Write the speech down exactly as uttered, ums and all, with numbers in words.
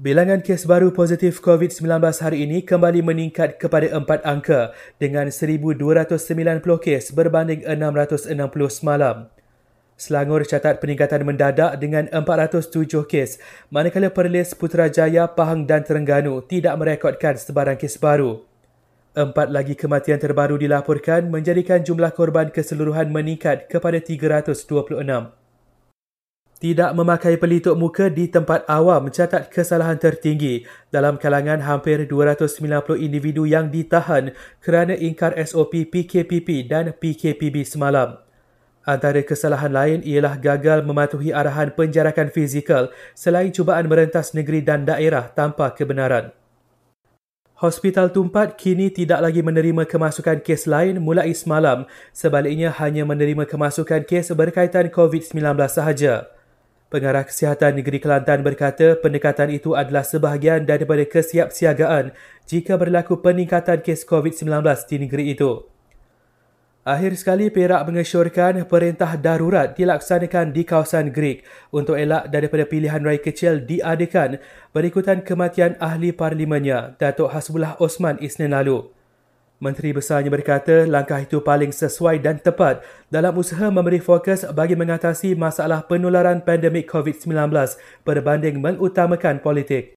Bilangan kes baru positif COVID sembilan belas hari ini kembali meningkat kepada empat angka dengan seribu dua ratus sembilan puluh kes berbanding enam ratus enam puluh semalam. Selangor catat peningkatan mendadak dengan empat ratus tujuh kes, manakala Perlis, Putrajaya, Pahang dan Terengganu tidak merekodkan sebarang kes baru. Empat lagi kematian terbaru dilaporkan menjadikan jumlah korban keseluruhan meningkat kepada tiga ratus dua puluh enam. Tidak memakai pelitup muka di tempat awam mencatat kesalahan tertinggi dalam kalangan hampir dua ratus sembilan puluh individu yang ditahan kerana ingkar S O P P K P P dan P K P B semalam. Antara kesalahan lain ialah gagal mematuhi arahan penjarakan fizikal selain cubaan merentas negeri dan daerah tanpa kebenaran. Hospital Tumpat kini tidak lagi menerima kemasukan kes lain mulai semalam, sebaliknya hanya menerima kemasukan kes berkaitan COVID sembilan belas sahaja. Pengarah Kesihatan Negeri Kelantan berkata pendekatan itu adalah sebahagian daripada kesiapsiagaan jika berlaku peningkatan kes COVID sembilan belas di negeri itu. Akhir sekali, Perak mengesyorkan perintah darurat dilaksanakan di kawasan Grik untuk elak daripada pilihan raya kecil diadakan berikutan kematian ahli parlimennya, Datuk Hasbulah Osman Isnin lalu. Menteri Besarnya berkata langkah itu paling sesuai dan tepat dalam usaha memberi fokus bagi mengatasi masalah penularan pandemik COVID sembilan belas berbanding mengutamakan politik.